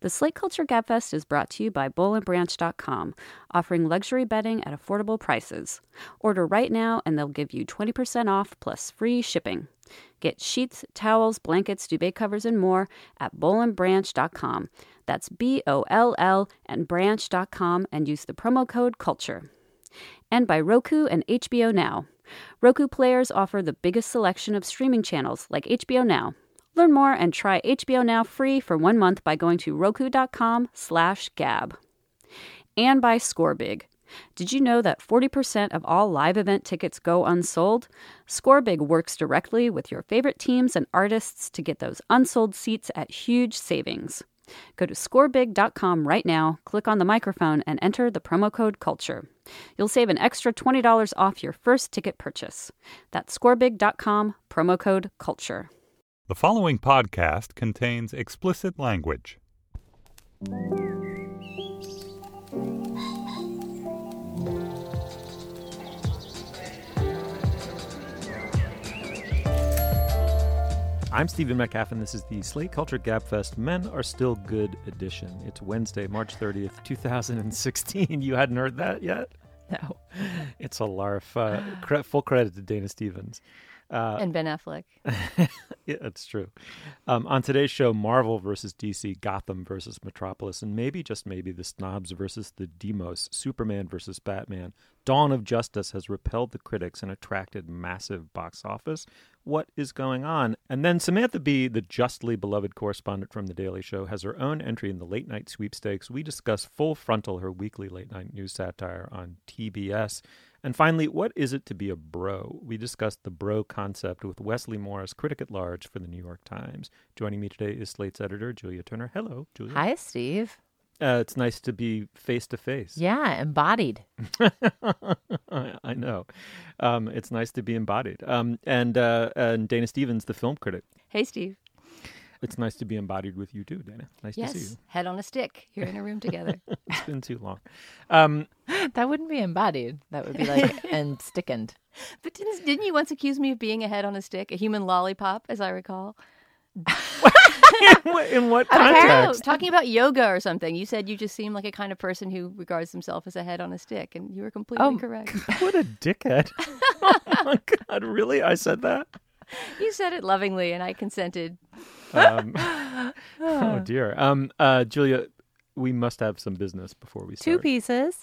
The Slate Culture Gabfest is brought to you by BollandBranch.com, offering luxury bedding at affordable prices. Order right now and they'll give you 20% off plus free shipping. Get sheets, towels, blankets, duvet covers, and more at BollandBranch.com. That's B-O-L-L and Branch.com, and use the promo code CULTURE. And by Roku and HBO Now. Roku players offer the biggest selection of streaming channels like HBO Now. Learn more and try HBO Now free for 1 month by going to roku.com/gab. And by ScoreBig. Did you know that 40% of all live event tickets go unsold? ScoreBig works directly with your favorite teams and artists to get those unsold seats at huge savings. Go to scorebig.com right now, click on the microphone, and enter the promo code CULTURE. You'll save an extra $20 off your first ticket purchase. That's scorebig.com, promo code CULTURE. The following podcast contains explicit language. I'm Stephen Metcalf, and this is the Slate Culture Gabfest Men Are Still Good edition. It's Wednesday, March 30th, 2016. You hadn't heard that yet? No. It's a larf. Full credit to Dana Stevens. And Ben Affleck. Yeah, that's true. On today's show, Marvel versus DC, Gotham versus Metropolis, and maybe, just maybe, the snobs versus the demos, Superman versus Batman. Dawn of Justice has repelled the critics and attracted massive box office. What is going on? And then Samantha Bee, the justly beloved correspondent from The Daily Show, has her own entry in the late night sweepstakes. We discuss Full Frontal, her weekly late night news satire on TBS. And finally, what is it to be a bro? We discussed the bro concept with Wesley Morris, critic at large for the New York Times. Joining me today is Slate's editor, Julia Turner. Hello, Julia. Hi, Steve. It's nice to be face-to-face. Yeah, embodied. I know. It's nice to be embodied. And Dana Stevens, the film critic. Hey, Steve. It's nice to be embodied with you, too, Dana. Nice to see you. Head on a stick. You're in a room together. It's been too long. That wouldn't be embodied. That would be like, and stickened. But didn't you once accuse me of being a head on a stick, a human lollipop, as I recall? In what context? Apparently, talking about yoga or something. You said you just seem like a kind of person who regards himself as a head on a stick, and you were completely correct. God, what a dickhead. Oh, my God. Really? I said that? You said it lovingly, and I consented. Oh, dear. Julia, we must have some business before we start. Two pieces.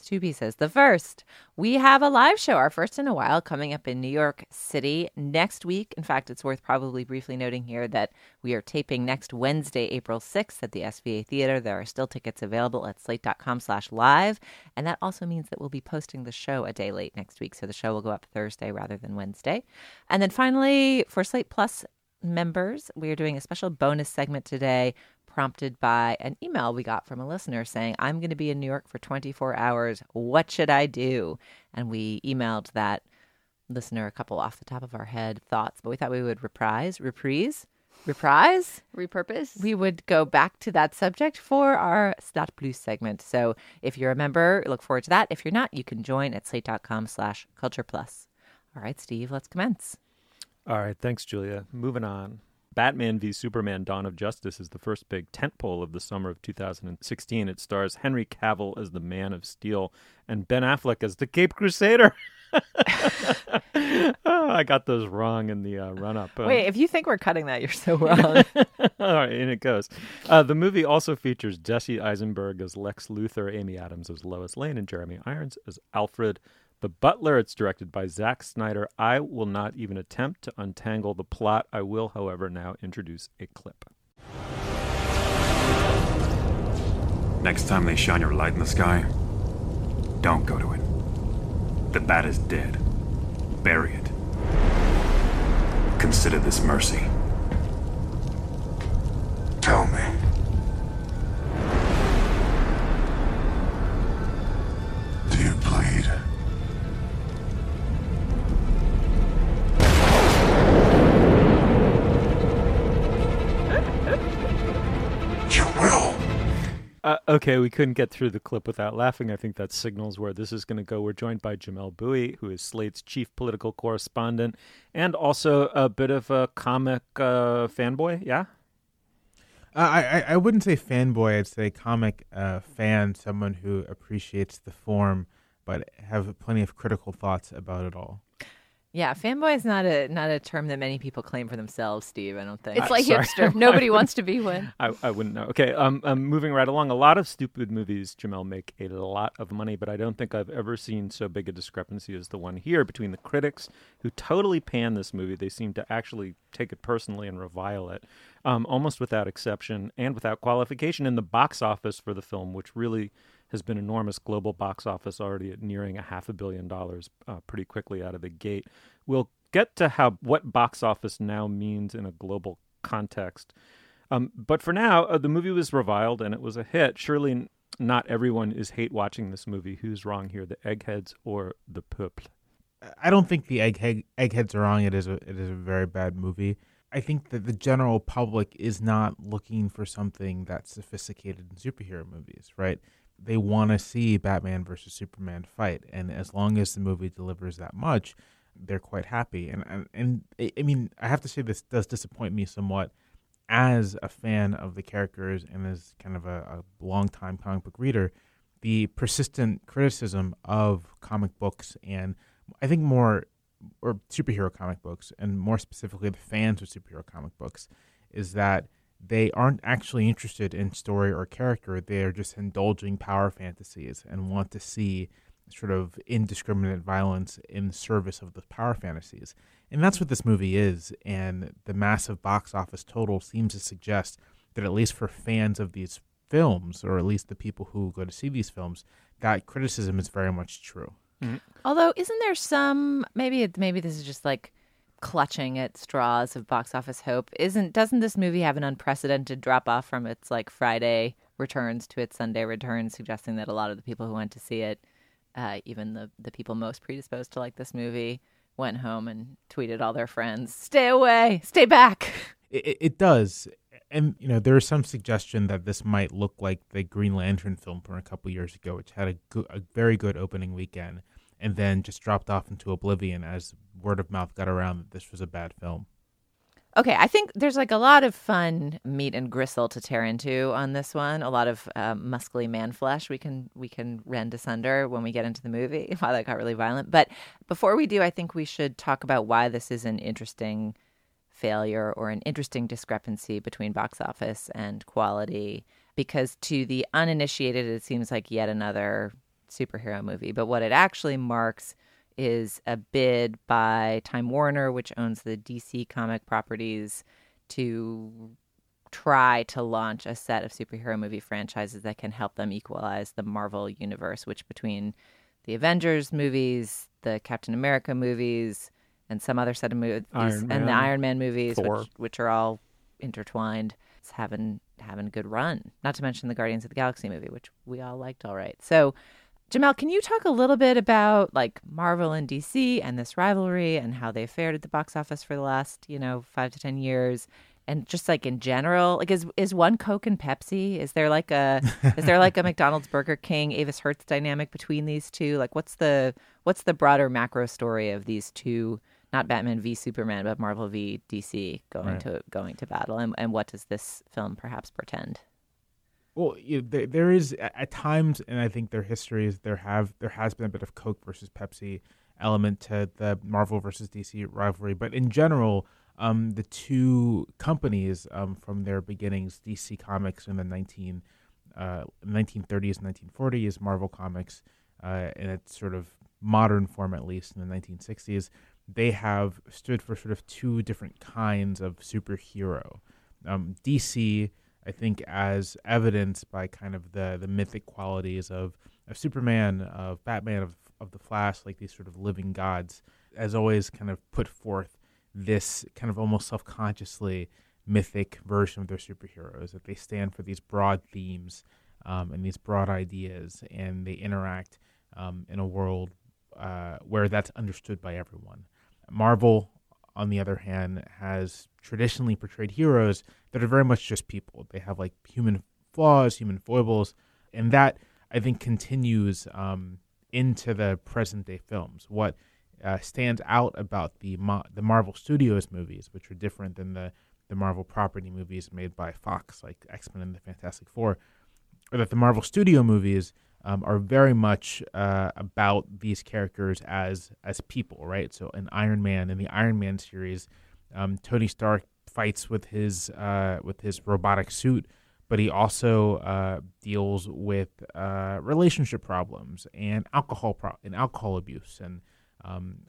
The first, we have a live show, our first in a while, coming up in New York City next week. In fact, it's worth probably briefly noting here that we are taping next Wednesday, April 6th at the SVA Theater. There are still tickets available at slate.com/live. And that also means that we'll be posting the show a day late next week. So the show will go up Thursday rather than Wednesday. And then finally, for Slate Plus members, we are doing a special bonus segment today, prompted by an email we got from a listener saying, I'm going to be in New York for 24 hours. What should I do? And we emailed that listener a couple off the top of our head thoughts, but we thought we would repurpose. We would go back to that subject for our Slate Plus segment. So if you're a member, look forward to that. If you're not, you can join at slate.com/culture plus. All right, Steve, let's commence. All right. Thanks, Julia. Moving on. Batman v Superman Dawn of Justice is the first big tentpole of the summer of 2016. It stars Henry Cavill as the Man of Steel and Ben Affleck as the Caped Crusader. Oh, I got those wrong in the run-up. Wait, if you think we're cutting that, you're so wrong. All right, in it goes. The movie also features Jesse Eisenberg as Lex Luthor, Amy Adams as Lois Lane, and Jeremy Irons as Alfred the Butler. It's directed by Zack Snyder. I will not even attempt to untangle the plot. I will, however, now introduce a clip. Next time they shine your light in the sky, don't go to it. The bat is dead. Bury it. Consider this mercy. Tell me. Do you bleed? Okay, we couldn't get through the clip without laughing. I think that signals where this is going to go. We're joined by Jamel Bowie, who is Slate's chief political correspondent and also a bit of a comic fanboy, yeah? I wouldn't say fanboy. I'd say comic fan, someone who appreciates the form but have plenty of critical thoughts about it all. Yeah, fanboy is not a term that many people claim for themselves, Steve, I don't think. It's like hipster. Nobody wants to be one. I wouldn't know. Okay, moving right along. A lot of stupid movies, Jamel, make a lot of money, but I don't think I've ever seen so big a discrepancy as the one here between the critics who totally pan this movie. They seem to actually take it personally and revile it, almost without exception and without qualification, in the box office for the film, which really has been enormous. Global box office already at nearing $500 million pretty quickly out of the gate. We'll get to what box office now means in a global context. But for now, the movie was reviled and it was a hit. Surely not everyone is hate watching this movie. Who's wrong here, the eggheads or the peuple? I don't think the eggheads are wrong. It is a very bad movie. I think that the general public is not looking for something that's sophisticated in superhero movies, right? They want to see Batman versus Superman fight, and as long as the movie delivers that much, they're quite happy. And I mean, I have to say this does disappoint me somewhat as a fan of the characters and as kind of a long-time comic book reader. The persistent criticism of comic books, and I think more or superhero comic books, and more specifically the fans of superhero comic books, is that they aren't actually interested in story or character. They are just indulging power fantasies and want to see sort of indiscriminate violence in service of the power fantasies. And that's what this movie is. And the massive box office total seems to suggest that, at least for fans of these films, or at least the people who go to see these films, that criticism is very much true. Mm-hmm. Although, isn't there some, maybe this is just like clutching at straws of box office hope, doesn't this movie have an unprecedented drop off from its like Friday returns to its Sunday returns, suggesting that a lot of the people who went to see it, even the people most predisposed to like this movie, went home and tweeted all their friends, "Stay away, stay back." It does, and you know there is some suggestion that this might look like the Green Lantern film from a couple years ago, which had a very good opening weekend and then just dropped off into oblivion as word of mouth got around that this was a bad film. Okay, I think there's like a lot of fun meat and gristle to tear into on this one. A lot of muscly man flesh we can rend asunder when we get into the movie. Wow, that got really violent. But before we do, I think we should talk about why this is an interesting failure or an interesting discrepancy between box office and quality. Because to the uninitiated, it seems like yet another superhero movie, but what it actually marks is a bid by Time Warner, which owns the DC comic properties, to try to launch a set of superhero movie franchises that can help them equalize the Marvel universe, which between the Avengers movies, the Captain America movies, and some other set of movies, and the Iron Man movies, which are all intertwined, it's having a good run. Not to mention the Guardians of the Galaxy movie, which we all liked all right. So Jamel, can you talk a little bit about like Marvel and DC and this rivalry and how they fared at the box office for the last, 5 to 10 years, and just like in general, like is one Coke and Pepsi? Is there like a McDonald's, Burger King, Avis Hertz dynamic between these two? Like what's the broader macro story of these two, not Batman v Superman, but Marvel v DC going to battle, and what does this film perhaps pretend? Well, there is at times, and I think their history is there has been a bit of Coke versus Pepsi element to the Marvel versus DC rivalry. But in general, the two companies from their beginnings, DC Comics in the 1930s and 1940s, Marvel Comics in its sort of modern form, at least in the 1960s, they have stood for sort of two different kinds of superhero. DC, I think, as evidenced by kind of the mythic qualities of Superman, of Batman, of the Flash, like these sort of living gods, has always kind of put forth this kind of almost self-consciously mythic version of their superheroes, that they stand for these broad themes and these broad ideas, and they interact in a world where that's understood by everyone. Marvel, on the other hand, has traditionally portrayed heroes that are very much just people. They have like human flaws, human foibles, and that, I think, continues into the present day films. What stands out about the Marvel Studios movies, which are different than the Marvel property movies made by Fox, like X-Men and the Fantastic Four, or that the Marvel Studio movies are very much about these characters as people, right? So in Iron Man, in the Iron Man series, Tony Stark fights with his robotic suit, but he also deals with relationship problems and alcohol abuse and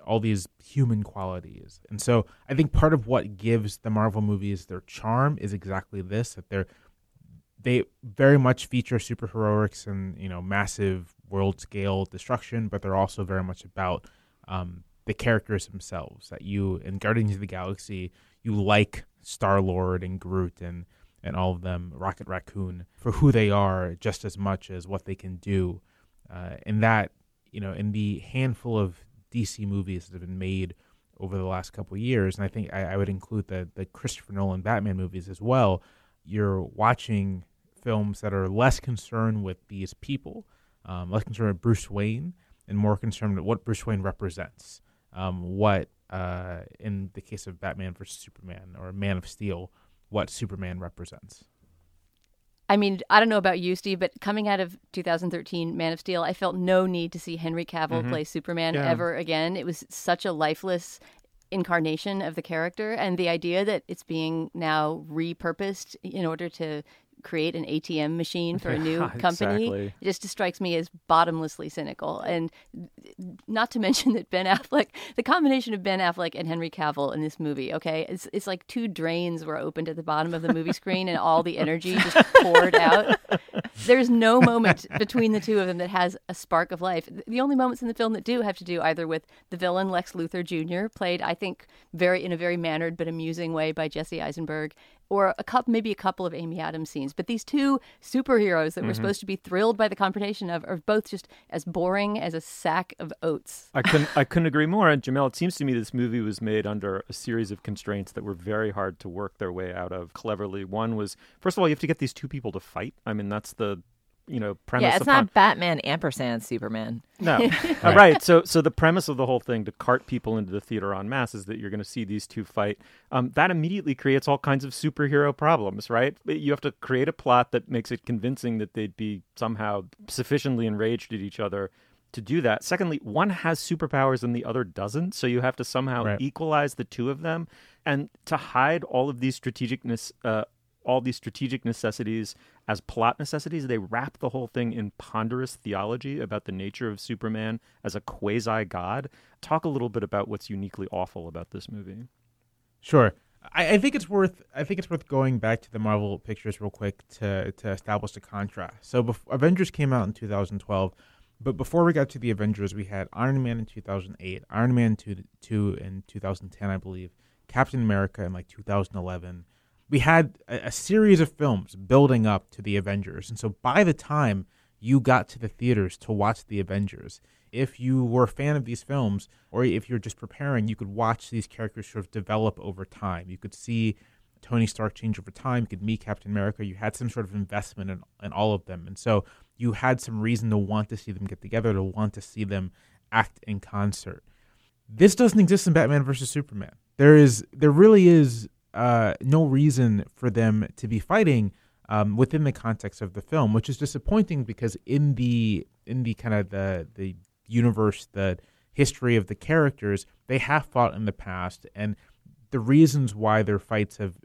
all these human qualities. And so I think part of what gives the Marvel movies their charm is exactly this, that they very much feature superheroics and, you know, massive world-scale destruction, but they're also very much about the characters themselves. That you, in Guardians of the Galaxy, you like Star-Lord and Groot and all of them, Rocket Raccoon, for who they are just as much as what they can do. And that, you know, in the handful of DC movies that have been made over the last couple of years, and I think I would include the Christopher Nolan Batman movies as well, you're watching films that are less concerned with these people, less concerned with Bruce Wayne, and more concerned with what Bruce Wayne represents. What in the case of Batman versus Superman or Man of Steel, what Superman represents. I mean, I don't know about you, Steve, but coming out of 2013, Man of Steel, I felt no need to see Henry Cavill play Superman ever again. It was such a lifeless incarnation of the character, and the idea that it's being now repurposed in order to create an ATM machine for a new company just strikes me as bottomlessly cynical. And not to mention that Ben Affleck, the combination of Ben Affleck and Henry Cavill in this movie, it's like two drains were opened at the bottom of the movie screen and all the energy just poured out. There's no moment between the two of them that has a spark of life. The only moments in the film that do have to do either with the villain Lex Luthor Jr., played, I think, in a very mannered but amusing way by Jesse Eisenberg, or a couple of Amy Adams scenes. But these two superheroes that we're supposed to be thrilled by the confrontation of are both just as boring as a sack of oats. I couldn't agree more. And Jamel, it seems to me this movie was made under a series of constraints that were very hard to work their way out of cleverly. One was, first of all, you have to get these two people to fight. I mean, that's the premise. Yeah, it's not Batman & Superman. No. Right. So the premise of the whole thing to cart people into the theater en masse is that you're going to see these two fight. That immediately creates all kinds of superhero problems, right? You have to create a plot that makes it convincing that they'd be somehow sufficiently enraged at each other to do that. Secondly, one has superpowers and the other doesn't, so you have to somehow equalize the two of them. And to hide all of these strategic necessities as plot necessities, they wrap the whole thing in ponderous theology about the nature of Superman as a quasi-god. Talk a little bit about what's uniquely awful about this movie. Sure. I think it's worth going back to the Marvel pictures real quick to establish the contrast. So Avengers came out in 2012, but before we got to the Avengers, we had Iron Man in 2008, Iron Man 2 in 2010, I believe, Captain America in 2011, we had a series of films building up to the Avengers. And so by the time you got to the theaters to watch the Avengers, if you were a fan of these films, or if you're just preparing, you could watch these characters sort of develop over time. You could see Tony Stark change over time. You could meet Captain America. You had some sort of investment in all of them. And so you had some reason to want to see them get together, to want to see them act in concert. This doesn't exist in Batman versus Superman. There really is... no reason for them to be fighting within the context of the film, which is disappointing because in the kind of the universe that history of the characters. They have fought in the past, and the reasons why their fights have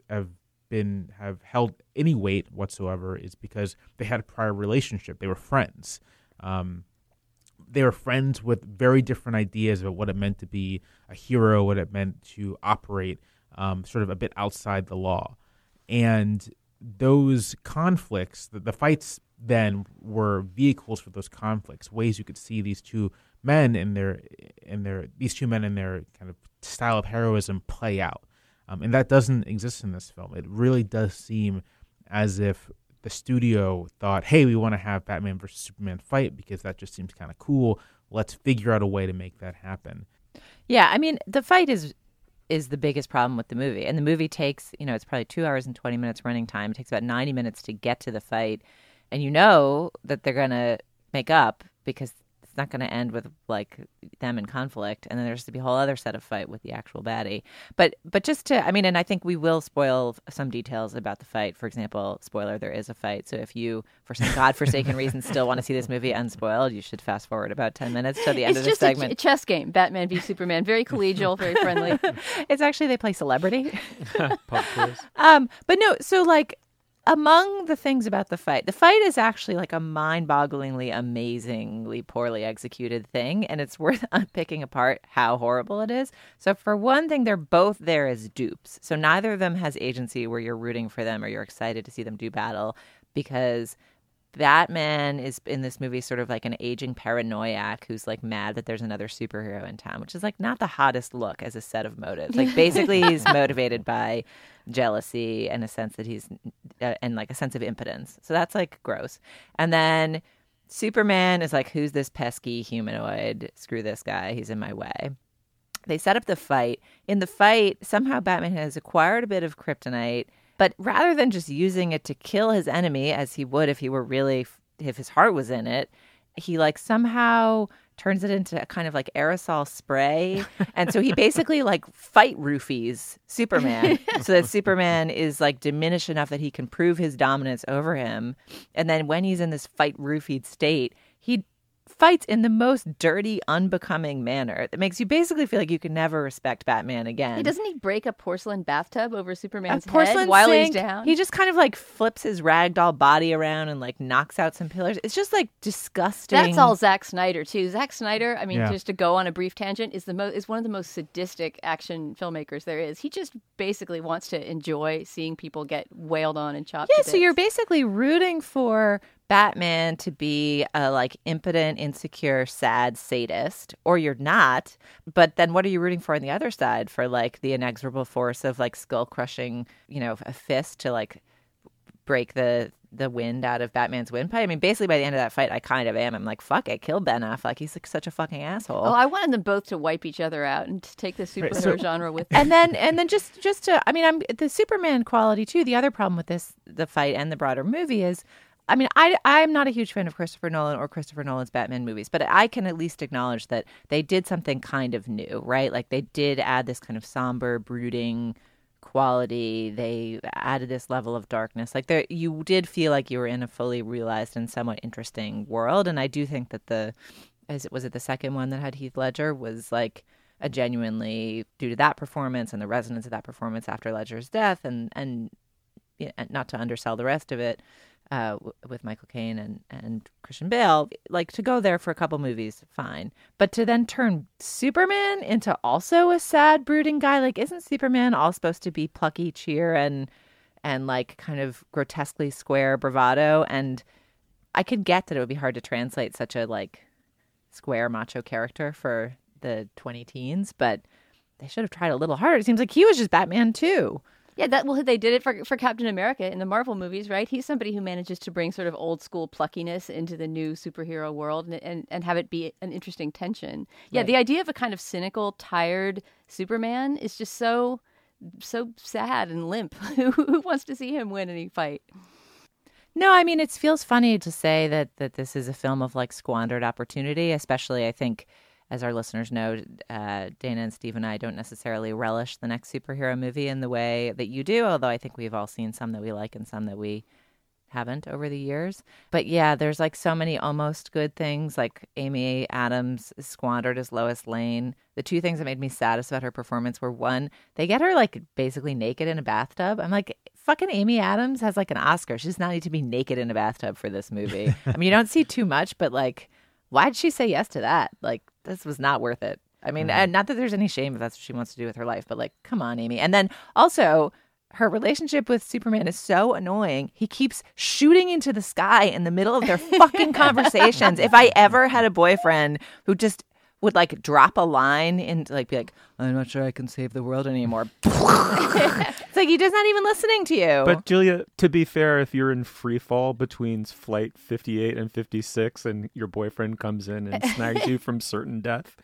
held any weight whatsoever is because they had a prior relationship. They were friends. They were friends with very different ideas about what it meant to be a hero, what it meant to operate sort of a bit outside the law. And those conflicts, the fights then were vehicles for those conflicts, ways you could see these two men and their kind of style of heroism play out. And that doesn't exist in this film. It really does seem as if the studio thought, hey, we want to have Batman versus Superman fight because that just seems kind of cool. Let's figure out a way to make that happen. Yeah, I mean, the fight is the biggest problem with the movie. And the movie takes, it's probably 2 hours and 20 minutes running time. It takes about 90 minutes to get to the fight. And you know that they're going to make up because it's not going to end with like them in conflict, and then there's to be a whole other set of fight with the actual baddie. But just to, I mean, and I think we will spoil some details about the fight. For example, spoiler: there is a fight. So if you, for some godforsaken reason, still want to see this movie unspoiled, you should fast forward about 10 minutes to the end of the segment. It's just a chess game: Batman v Superman. Very collegial, very friendly. It's actually they play celebrity. Pop quiz. But no, so like. Among the things about the fight is actually like a mind-bogglingly, amazingly poorly executed thing, and it's worth unpicking apart how horrible it is. So for one thing, they're both there as dupes. So neither of them has agency where you're rooting for them or you're excited to see them do battle, because Batman is in this movie sort of like an aging paranoiac who's like mad that there's another superhero in town, which is like not the hottest look as a set of motives. Like basically he's motivated by jealousy and a sense that he's and like a sense of impotence. So that's like gross. And then Superman is like, who's this pesky humanoid? Screw this guy. He's in my way. They set up the fight. In the fight, somehow Batman has acquired a bit of kryptonite. But rather than just using it to kill his enemy, as he would if he were really, if his heart was in it, he like somehow turns it into a kind of like aerosol spray. And so he basically like fight roofies Superman so that Superman is like diminished enough that he can prove his dominance over him. And then when he's in this fight roofied state, he fights in the most dirty, unbecoming manner that makes you basically feel like you can never respect Batman again. He doesn't break a porcelain bathtub over Superman's head while he's down. He just kind of like flips his ragdoll body around and like knocks out some pillars. It's just like disgusting. That's all Zack Snyder too. Zack Snyder, I mean, just to go on a brief tangent, is one of the most sadistic action filmmakers there is. He just basically wants to enjoy seeing people get wailed on and chopped. Yeah, so you're basically rooting for Batman to be a like impotent, insecure, sad sadist, or you're not. But then what are you rooting for on the other side? For like the inexorable force of like skull crushing, a fist to like break the wind out of Batman's windpipe. I mean, basically by the end of that fight, I kind of am. I'm like, fuck it, kill Ben Affleck. He's like such a fucking asshole. Oh, I wanted them both to wipe each other out and to take the superhero genre with them. And then just to, I mean, the Superman quality too. The other problem with the fight and the broader movie is, I mean, I'm not a huge fan of Christopher Nolan or Christopher Nolan's Batman movies, but I can at least acknowledge that they did something kind of new, right? Like they did add this kind of somber, brooding quality. They added this level of darkness. Like there, you did feel like you were in a fully realized and somewhat interesting world. And I do think that was it the second one that had Heath Ledger was like a genuinely, due to that performance and the resonance of that performance after Ledger's death, and you know, not to undersell the rest of it. With Michael Caine and Christian Bale, like to go there for a couple movies, fine. But to then turn Superman into also a sad, brooding guy, like isn't Superman all supposed to be plucky cheer and like kind of grotesquely square bravado? And I could get that it would be hard to translate such a like square macho character for the 2010s, but they should have tried a little harder. It seems like he was just Batman too. Yeah, they did it for Captain America in the Marvel movies, right? He's somebody who manages to bring sort of old school pluckiness into the new superhero world and have it be an interesting tension. Yeah, right. The idea of a kind of cynical, tired Superman is just so sad and limp. Who wants to see him win any fight? No, I mean, it feels funny to say that this is a film of like squandered opportunity, especially I think. As our listeners know, Dana and Steve and I don't necessarily relish the next superhero movie in the way that you do, although I think we've all seen some that we like and some that we haven't over the years. But yeah, there's like so many almost good things, like Amy Adams is squandered as Lois Lane. The two things that made me saddest about her performance were, one, they get her like basically naked in a bathtub. I'm like, fucking Amy Adams has like an Oscar. She does not need to be naked in a bathtub for this movie. I mean, you don't see too much, but like, why'd she say yes to that? Like, this was not worth it. I mean, and not that there's any shame if that's what she wants to do with her life, but like, come on, Amy. And then also, her relationship with Superman is so annoying. He keeps shooting into the sky in the middle of their fucking conversations. If I ever had a boyfriend who just would like drop a line and like be like, I'm not sure I can save the world anymore. It's like, he does not even listening to you. But Julia, to be fair, if you're in free fall between flight 58 and 56 and your boyfriend comes in and snags you from certain death,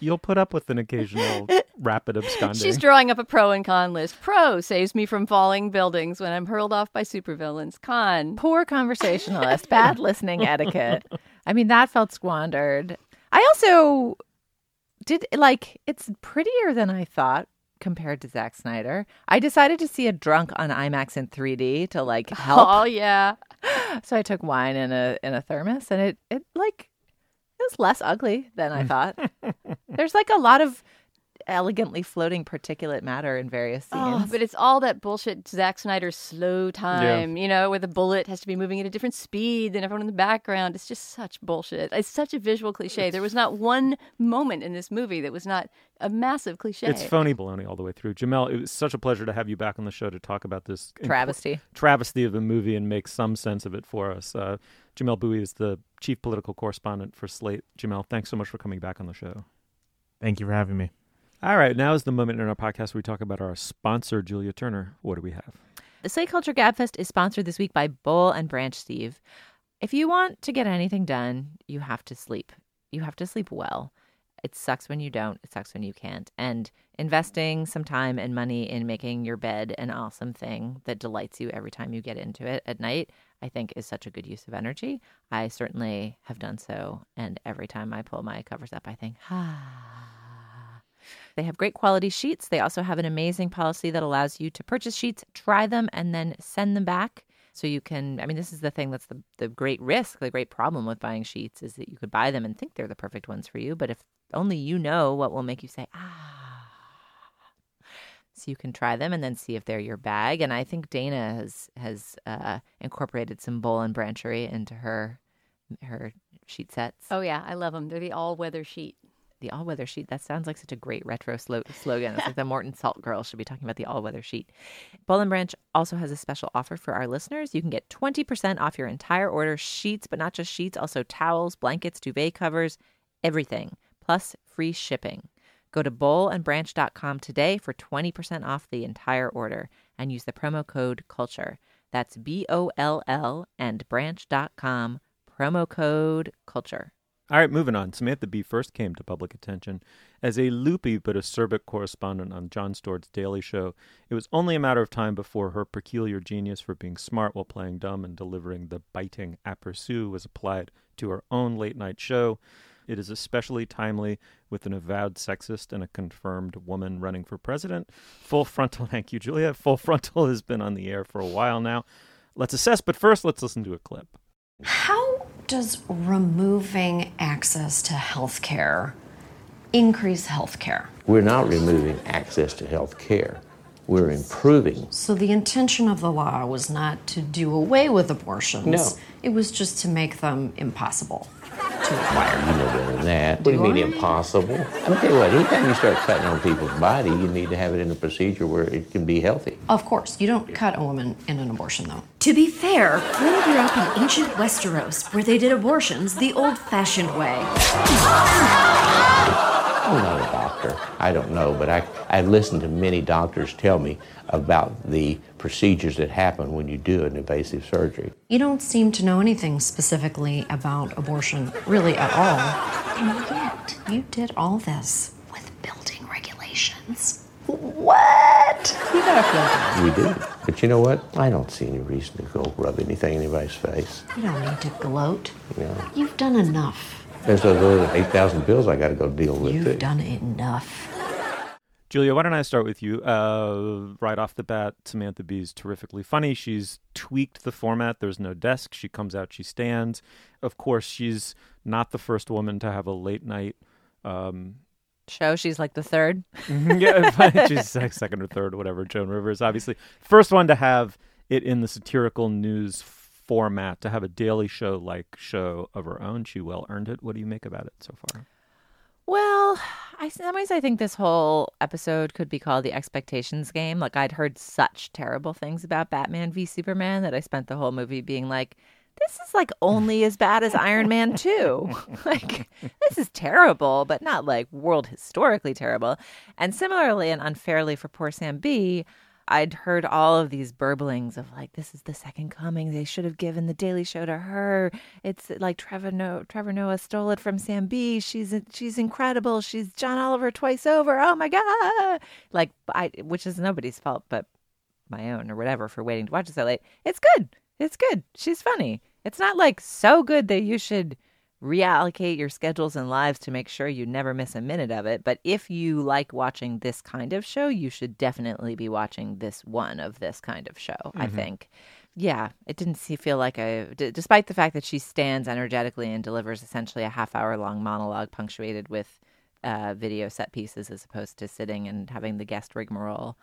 you'll put up with an occasional rapid absconding. She's drawing up a pro and con list. Pro, saves me from falling buildings when I'm hurled off by supervillains. Con, poor conversationalist, bad listening etiquette. I mean, that felt squandered. I also did, like, it's prettier than I thought compared to Zack Snyder. I decided to see a drunk on IMAX in 3D to, like, help. Oh, yeah. So I took wine in a thermos, and it like... It was less ugly than I thought. There's like a lot of elegantly floating particulate matter in various scenes. Oh, but it's all that bullshit Zack Snyder's slow time, you know, where the bullet has to be moving at a different speed than everyone in the background. It's just such bullshit. It's such a visual cliche. There was not one moment in this movie that was not a massive cliche. It's phony baloney all the way through. Jamel, it was such a pleasure to have you back on the show to talk about this travesty of the movie and make some sense of it for us. Jamel Bowie is the chief political correspondent for Slate. Jamel, thanks so much for coming back on the show. Thank you for having me. All right, now is the moment in our podcast where we talk about our sponsor, Julia Turner. What do we have? The Slate Culture Gabfest is sponsored this week by BollandBranch, Steve. If you want to get anything done, you have to sleep. You have to sleep well. It sucks when you don't. It sucks when you can't. And investing some time and money in making your bed an awesome thing that delights you every time you get into it at night, I think, is such a good use of energy. I certainly have done so. And every time I pull my covers up, I think, They have great quality sheets. They also have an amazing policy that allows you to purchase sheets, try them, and then send them back. So you can, I mean, this is the thing that's the great risk, the great problem with buying sheets is that you could buy them and think they're the perfect ones for you. But if only you know what will make you say, So you can try them and then see if they're your bag. And I think Dana has incorporated some BollandBranchery into her sheet sets. Oh, yeah. I love them. They're the all-weather sheet. The all-weather sheet. That sounds like such a great retro slogan. It's like the Morton Salt Girl should be talking about the all-weather sheet. BollandBranch also has a special offer for our listeners. You can get 20% off your entire order. Sheets, but not just sheets, also towels, blankets, duvet covers, everything, plus free shipping. Go to bollandbranch.com today for 20% off the entire order and use the promo code CULTURE. That's BOLL and branch.com, promo code CULTURE. All right, moving on. Samantha Bee first came to public attention as a loopy but acerbic correspondent on Jon Stewart's Daily Show. It was only a matter of time before her peculiar genius for being smart while playing dumb and delivering the biting aperçu was applied to her own late-night show. It is especially timely with an avowed sexist and a confirmed woman running for president. Full Frontal, thank you, Julia. Full Frontal has been on the air for a while now. Let's assess, but first let's listen to a clip. How does removing access to health care increase health care? We're not removing access to health care. We're improving. So the intention of the law was not to do away with abortions. No. It was just to make them impossible. You know better than that. What do you mean impossible? I'm telling you what, anytime you start cutting on people's body, you need to have it in a procedure where it can be healthy. Of course. You don't cut a woman in an abortion, though. To be fair, we grew up in ancient Westeros, where they did abortions the old-fashioned way. I'm not a doctor. I don't know, but I listened to many doctors tell me about the procedures that happen when you do an invasive surgery. You don't seem to know anything specifically about abortion, really, at all. And yet, you did all this with building regulations. What? You gotta feel bad. We do. But you know what? I don't see any reason to go rub anything in anybody's face. You don't need to gloat. No. You've done enough. There's those 8,000 bills I gotta go deal with. You've done enough. Julia, why don't I start with you? Right off the bat, Samantha Bee is terrifically funny. She's tweaked the format. There's no desk. She comes out, she stands. Of course, she's not the first woman to have a late night show. She's like the third. Yeah, she's second or third, whatever. Joan Rivers, obviously. First one to have it in the satirical news format, to have a Daily Show-like show of her own. She well earned it. What do you make about it so far? Well, in some ways, I think this whole episode could be called the expectations game. Like, I'd heard such terrible things about Batman v Superman that I spent the whole movie being like, this is like only as bad as Iron Man 2. Like, this is terrible, but not like world historically terrible. And similarly and unfairly for poor Sam B., I'd heard all of these burblings of like, this is the second coming. They should have given the Daily Show to her. It's like Trevor Noah stole it from Sam B. She's incredible. She's John Oliver twice over. Oh my God. Like, which is nobody's fault but my own or whatever for waiting to watch it so late. It's good. It's good. She's funny. It's not like so good that you should reallocate your schedules and lives to make sure you never miss a minute of it. But if you like watching this kind of show, you should definitely be watching this one of this kind of show, mm-hmm. I think. Yeah, it didn't feel like despite the fact that she stands energetically and delivers essentially a half-hour-long monologue punctuated with video set pieces as opposed to sitting and having the guest rigmarole,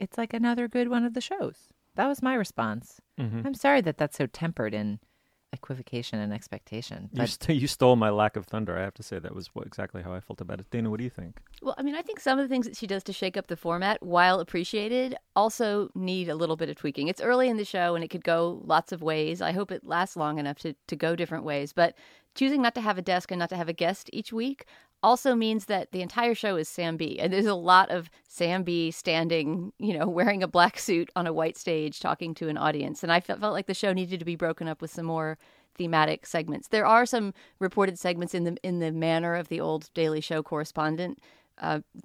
it's like another good one of the shows. That was my response. Mm-hmm. I'm sorry that that's so tempered in equivocation and expectation. But you stole my lack of thunder. I have to say that was exactly how I felt about it. Dana, what do you think? Well, I mean, I think some of the things that she does to shake up the format, while appreciated, also need a little bit of tweaking. It's early in the show and it could go lots of ways. I hope it lasts long enough to go different ways. But choosing not to have a desk and not to have a guest each week also means that the entire show is Sam B. And there's a lot of Sam B standing, wearing a black suit on a white stage talking to an audience. And I felt like the show needed to be broken up with some more thematic segments. There are some reported segments in the manner of the old Daily Show correspondent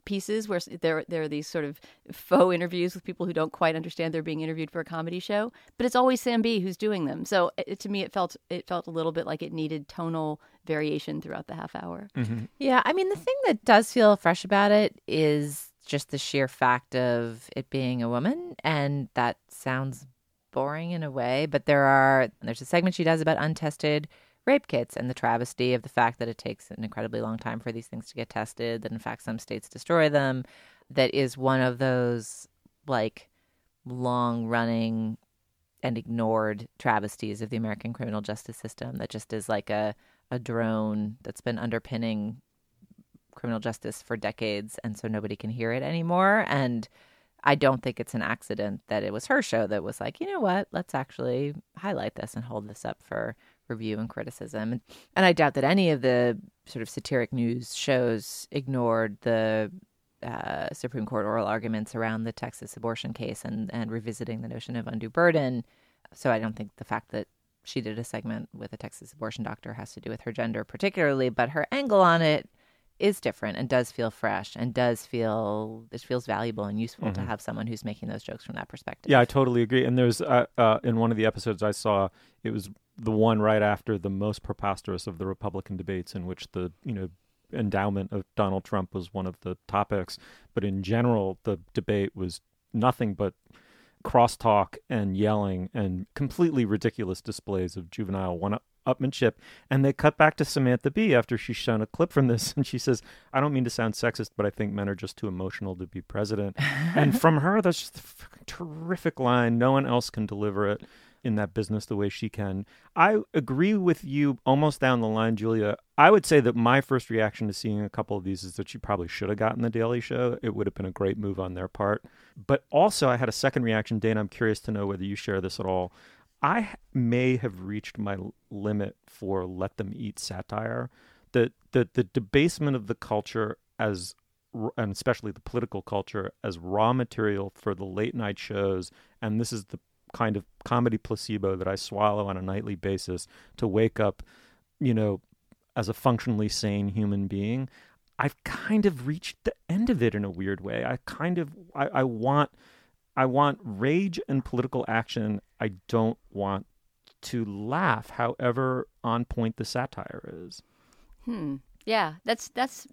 pieces where there are these sort of faux interviews with people who don't quite understand they're being interviewed for a comedy show, but it's always Sam B who's doing them. So to me, it felt a little bit like it needed tonal variation throughout the half hour. Mm-hmm. Yeah, I mean, the thing that does feel fresh about it is just the sheer fact of it being a woman, and that sounds boring in a way, but there's a segment she does about untested rape kits and the travesty of the fact that it takes an incredibly long time for these things to get tested, that in fact some states destroy them, that is one of those like long-running and ignored travesties of the American criminal justice system that just is like a drone that's been underpinning criminal justice for decades, and so nobody can hear it anymore. And I don't think it's an accident that it was her show that was like, you know what, let's actually highlight this and hold this up for review and criticism. And I doubt that any of the sort of satiric news shows ignored the Supreme Court oral arguments around the Texas abortion case and revisiting the notion of undue burden. So I don't think the fact that she did a segment with a Texas abortion doctor has to do with her gender particularly, but her angle on it is different and does feel fresh and feels valuable and useful, mm-hmm. to have someone who's making those jokes from that perspective. Yeah, I totally agree. And there's in one of the episodes I saw, it was the one right after the most preposterous of the Republican debates, in which the endowment of Donald Trump was one of the topics. But in general, the debate was nothing but crosstalk and yelling and completely ridiculous displays of juvenile one-upmanship. And they cut back to Samantha Bee after she's shown a clip from this, and she says, "I don't mean to sound sexist, but I think men are just too emotional to be president." And from her, that's just a terrific line. No one else can deliver it in that business the way she can. I agree with you almost down the line, Julia. I would say that my first reaction to seeing a couple of these is that she probably should have gotten the Daily Show. It would have been a great move on their part. But also I had a second reaction, Dana, I'm curious to know whether you share this at all. I may have reached my limit for let them eat satire. The debasement of the culture as, and especially the political culture, as raw material for the late night shows, and this is the kind of comedy placebo that I swallow on a nightly basis to wake up, as a functionally sane human being. I've kind of reached the end of it in a weird way. I want rage and political action. I don't want to laugh, however on point the satire is. Yeah, that's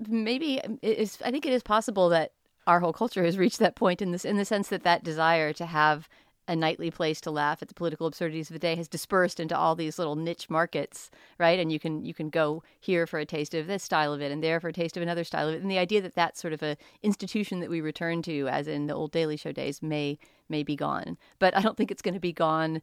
maybe I think it is possible that our whole culture has reached that point in the sense that desire to have a nightly place to laugh at the political absurdities of the day has dispersed into all these little niche markets, right? And you can go here for a taste of this style of it and there for a taste of another style of it. And the idea that that's sort of an institution that we return to, as in the old Daily Show days, may be gone. But I don't think it's going to be gone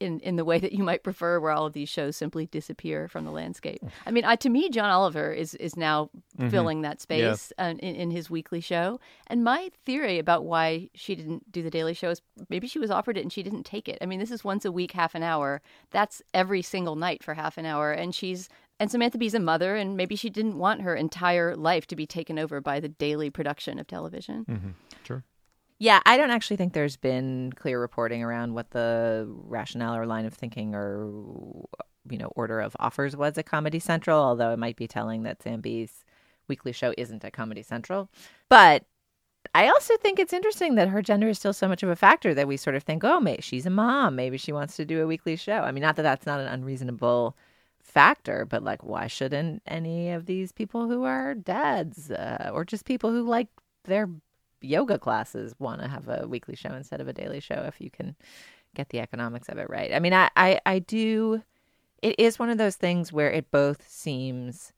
in the way that you might prefer, where all of these shows simply disappear from the landscape. I mean, to me, John Oliver is now filling that space in his weekly show. And my theory about why she didn't do the Daily Show is maybe she was offered it and she didn't take it. I mean, this is once a week, half an hour. That's every single night for half an hour. And Samantha Bee's a mother, and maybe she didn't want her entire life to be taken over by the daily production of television. Mm-hmm. Sure. Yeah, I don't actually think there's been clear reporting around what the rationale or line of thinking or, you know, order of offers was at Comedy Central, although it might be telling that Sam Bee's weekly show isn't at Comedy Central. But I also think it's interesting that her gender is still so much of a factor that we sort of think, oh, she's a mom. Maybe she wants to do a weekly show. I mean, not that that's not an unreasonable factor, but like, why shouldn't any of these people who are dads or just people who like their yoga classes want to have a weekly show instead of a daily show if you can get the economics of it right? I mean, I do. It is one of those things where it both seems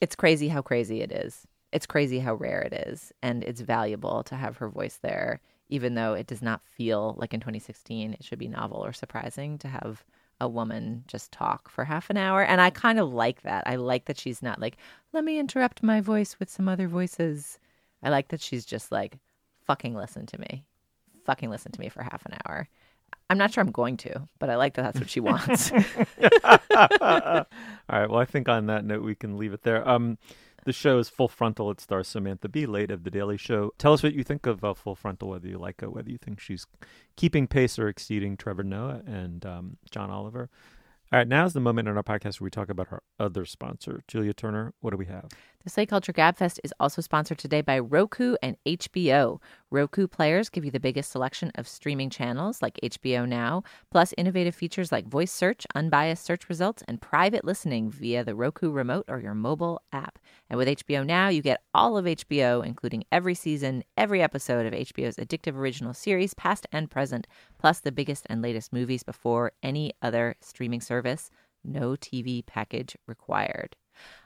it's crazy how crazy it is. It's crazy how rare it is, and it's valuable to have her voice there, even though it does not feel like in 2016 it should be novel or surprising to have a woman just talk for half an hour. And I kind of like that. I like that she's not like, let me interrupt my voice with some other voices. I like that she's just like, fucking listen to me. Fucking listen to me for half an hour. I'm not sure I'm going to, but I like that that's what she wants. All right. Well, I think on that note, we can leave it there. The show is Full Frontal. It stars Samantha Bee, late of The Daily Show. Tell us what you think of Full Frontal, whether you like it, whether you think she's keeping pace or exceeding Trevor Noah and John Oliver. All right, now's the moment in our podcast where we talk about our other sponsor. Julia Turner, what do we have? The Slate Culture Gabfest is also sponsored today by Roku and HBO. Roku players give you the biggest selection of streaming channels like HBO Now, plus innovative features like voice search, unbiased search results, and private listening via the Roku remote or your mobile app. And with HBO Now, you get all of HBO, including every season, every episode of HBO's addictive original series, past and present, plus the biggest and latest movies before any other streaming service. No TV package required.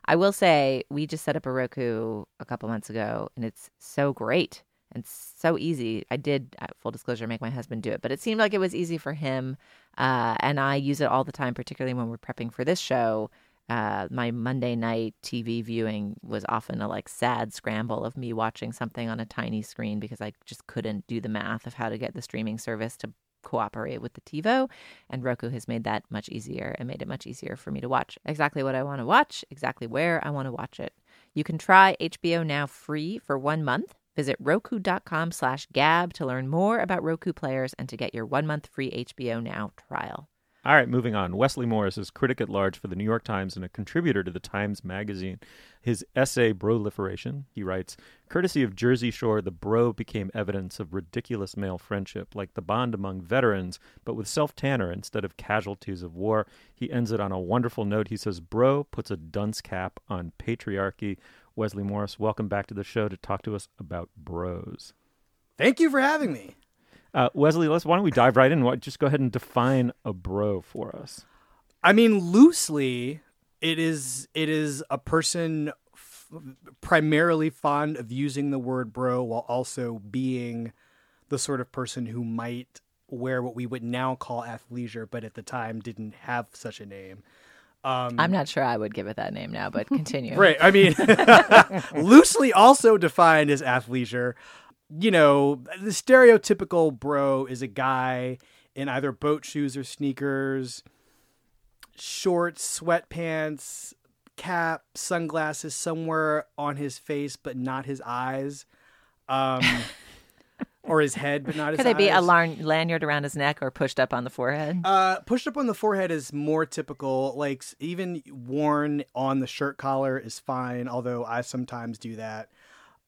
I will say, we just set up a Roku a couple months ago, and it's so great and so easy. I did, full disclosure, make my husband do it, but it seemed like it was easy for him. And I use it all the time, particularly when we're prepping for this show. My Monday night TV viewing was often a like sad scramble of me watching something on a tiny screen because I just couldn't do the math of how to get the streaming service to cooperate with the TiVo, and Roku has made that much easier and made it much easier for me to watch exactly what I want to watch, exactly where I want to watch it. You can try HBO Now free for 1 month. Visit Roku.com/gab to learn more about Roku players and to get your 1 month free HBO Now trial. All right, moving on. Wesley Morris is critic at large for the New York Times and a contributor to the Times Magazine. His essay, Broliferation, he writes, courtesy of Jersey Shore, the bro became evidence of ridiculous male friendship, like the bond among veterans, but with self-tanner instead of casualties of war. He ends it on a wonderful note. He says, bro puts a dunce cap on patriarchy. Wesley Morris, welcome back to the show to talk to us about bros. Thank you for having me. Wesley, why don't we dive right in? Just go ahead and define a bro for us. I mean, loosely, it is a person primarily fond of using the word bro while also being the sort of person who might wear what we would now call athleisure, but at the time didn't have such a name. I'm not sure I would give it that name now, but continue. Right. I mean, loosely also defined as athleisure. You know, the stereotypical bro is a guy in either boat shoes or sneakers, shorts, sweatpants, cap, sunglasses somewhere on his face, but not his eyes, or his head, but not his eyes. Could it be a lanyard around his neck or pushed up on the forehead? Pushed up on the forehead is more typical. Like, even worn on the shirt collar is fine, although I sometimes do that.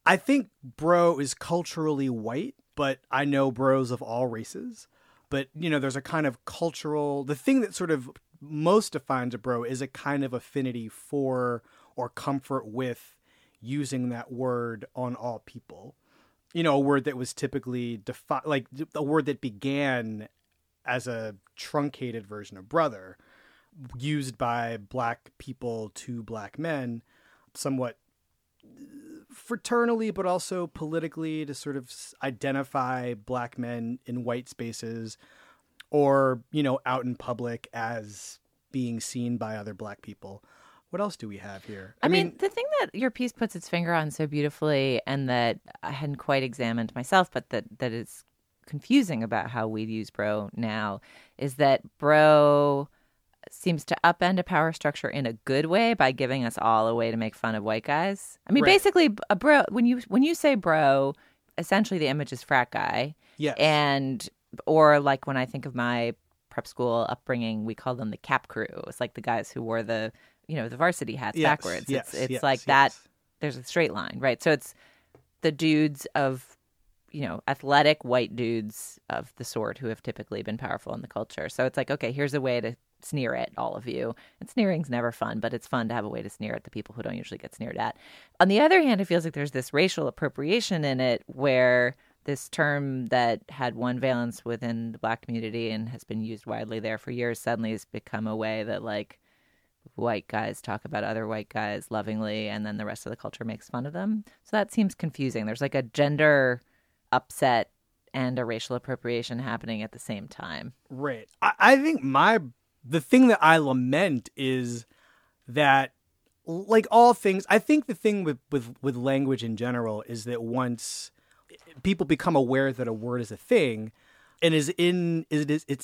I think bro is culturally white, but I know bros of all races. But, you know, there's a kind of cultural... The thing that sort of most defines a bro is a kind of affinity for or comfort with using that word on all people. you know, a word that was typically defined, like a word that began as a truncated version of brother, used by black people to black men, somewhat fraternally, but also politically, to sort of identify black men in white spaces, or, you know, out in public as being seen by other black people. What else do we have here? I mean, the thing that your piece puts its finger on so beautifully, and that I hadn't quite examined myself, but that is confusing about how we use bro now, is that bro seems to upend a power structure in a good way by giving us all a way to make fun of white guys. I mean, Right. Basically, a bro, when you say bro, essentially the image is frat guy. Yes. And, or like when I think of my prep school upbringing, we call them the cap crew. It's like the guys who wore the, you know, the varsity hats backwards. It's like that. There's a straight line, right? So it's the dudes of, you know, athletic white dudes of the sort who have typically been powerful in the culture. So it's like, okay, here's a way to sneer at all of you. And sneering's never fun, but it's fun to have a way to sneer at the people who don't usually get sneered at. On the other hand, it feels like there's this racial appropriation in it, where this term that had one valence within the black community and has been used widely there for years suddenly has become a way that, like, white guys talk about other white guys lovingly, and then the rest of the culture makes fun of them. So that seems confusing. There's like a gender upset and a racial appropriation happening at the same time. Right. I think the thing that I lament is that, like all things, I think the thing with language in general is that once people become aware that a word is a thing, and it's,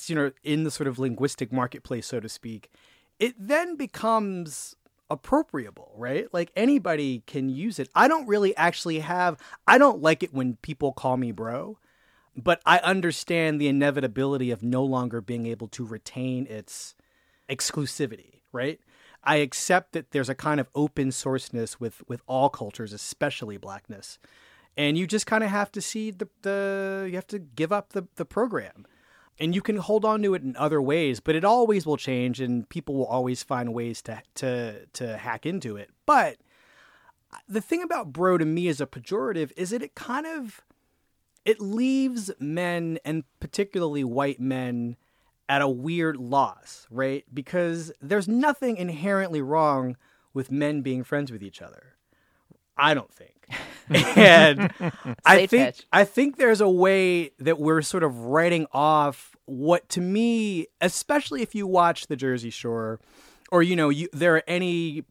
you know, in the sort of linguistic marketplace, so to speak, it then becomes appropriable, right? Like anybody can use it. I don't like it when people call me bro, but I understand the inevitability of no longer being able to retain its exclusivity, right? I accept that there's a kind of open sourceness with all cultures, especially blackness. And you just kind of have to see you have to give up the program. And you can hold on to it in other ways, but it always will change, and people will always find ways to hack into it. But the thing about bro to me as a pejorative is that it leaves men, and particularly white men, at a weird loss, right? Because there's nothing inherently wrong with men being friends with each other, I don't think. And I think there's a way that we're sort of writing off what, to me, especially if you watch the Jersey Shore, or, you know, there are any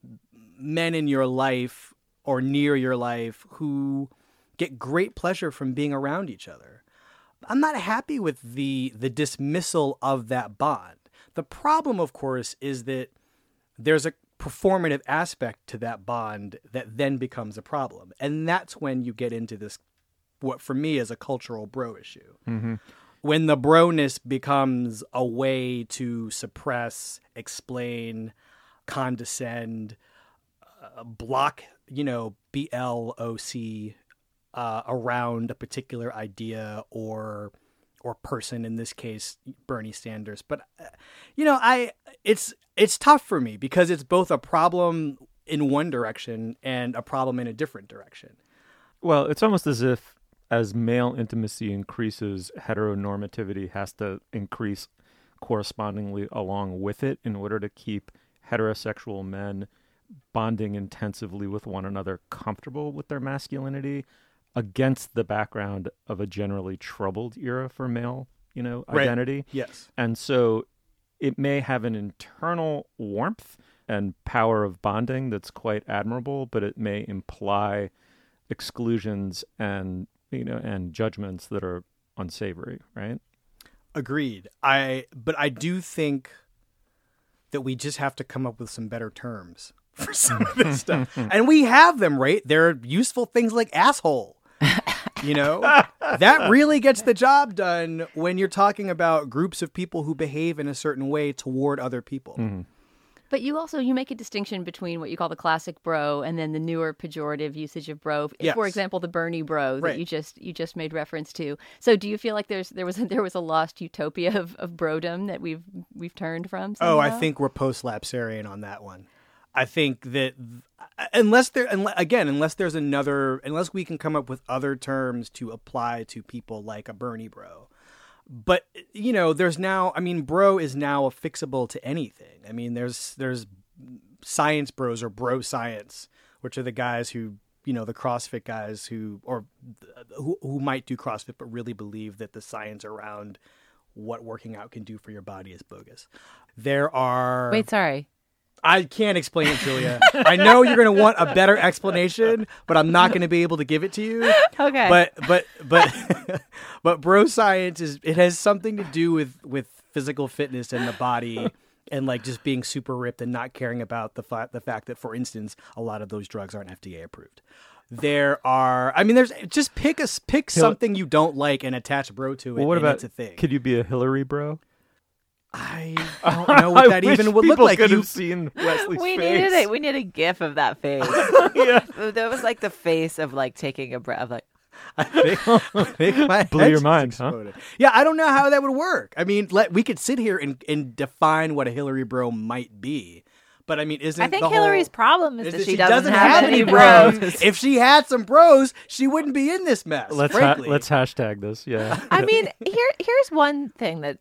men in your life or near your life who get great pleasure from being around each other. I'm not happy with the dismissal of that bond. The problem, of course, is that there's a performative aspect to that bond that then becomes a problem. And that's when you get into this, what for me is a cultural bro issue. Mm-hmm. When the broness becomes a way to suppress, explain, condescend, block, you know, BLOC around a particular idea or person, in this case, Bernie Sanders. But, you know, it's tough for me because it's both a problem in one direction and a problem in a different direction. Well, it's almost as if as male intimacy increases, heteronormativity has to increase correspondingly along with it in order to keep heterosexual men bonding intensively with one another, comfortable with their masculinity, against the background of a generally troubled era for male, you know, identity. Right. Yes. And so it may have an internal warmth and power of bonding that's quite admirable, but it may imply exclusions and, you know, and judgments that are unsavory, right? Agreed. But I do think that we just have to come up with some better terms for some of this stuff. And we have them, right? There are useful things like asshole. You know, that really gets the job done when you're talking about groups of people who behave in a certain way toward other people. Mm-hmm. But you make a distinction between what you call the classic bro and then the newer pejorative usage of bro. Yes. For example, the Bernie bro that right. you just made reference to. So do you feel like there was a lost utopia of brodom that we've turned from somehow? Oh, I think we're post-lapsarian on that one. I think that unless we can come up with other terms to apply to people like a Bernie bro. But, you know, there's now, I mean, bro is now affixable to anything. I mean, there's science bros or bro science, which are the guys who, you know, the CrossFit guys who might do CrossFit, but really believe that the science around what working out can do for your body is bogus. There are... Wait, sorry. I can't explain it, Julia. I know you're going to want a better explanation, but I'm not going to be able to give it to you. Okay. But bro science has something to do with physical fitness and the body and like just being super ripped and not caring about the fact that, for instance, a lot of those drugs aren't FDA approved. Pick something you don't like and attach bro to it. Well, it's a thing. Could you be a Hillary bro? I don't know what that even would look like. You've seen Wesley's face. We needed a gif of that face. Yeah, that was like the face of like taking a breath. Like, I think my blew your mind, exploded. Huh? Yeah, I don't know how that would work. I mean, we could sit here and define what a Hillary bro might be. But I mean, Hillary's problem is that she doesn't have any bros. If she had some bros, she wouldn't be in this mess. Let's hashtag this. Yeah. I mean, here's one thing that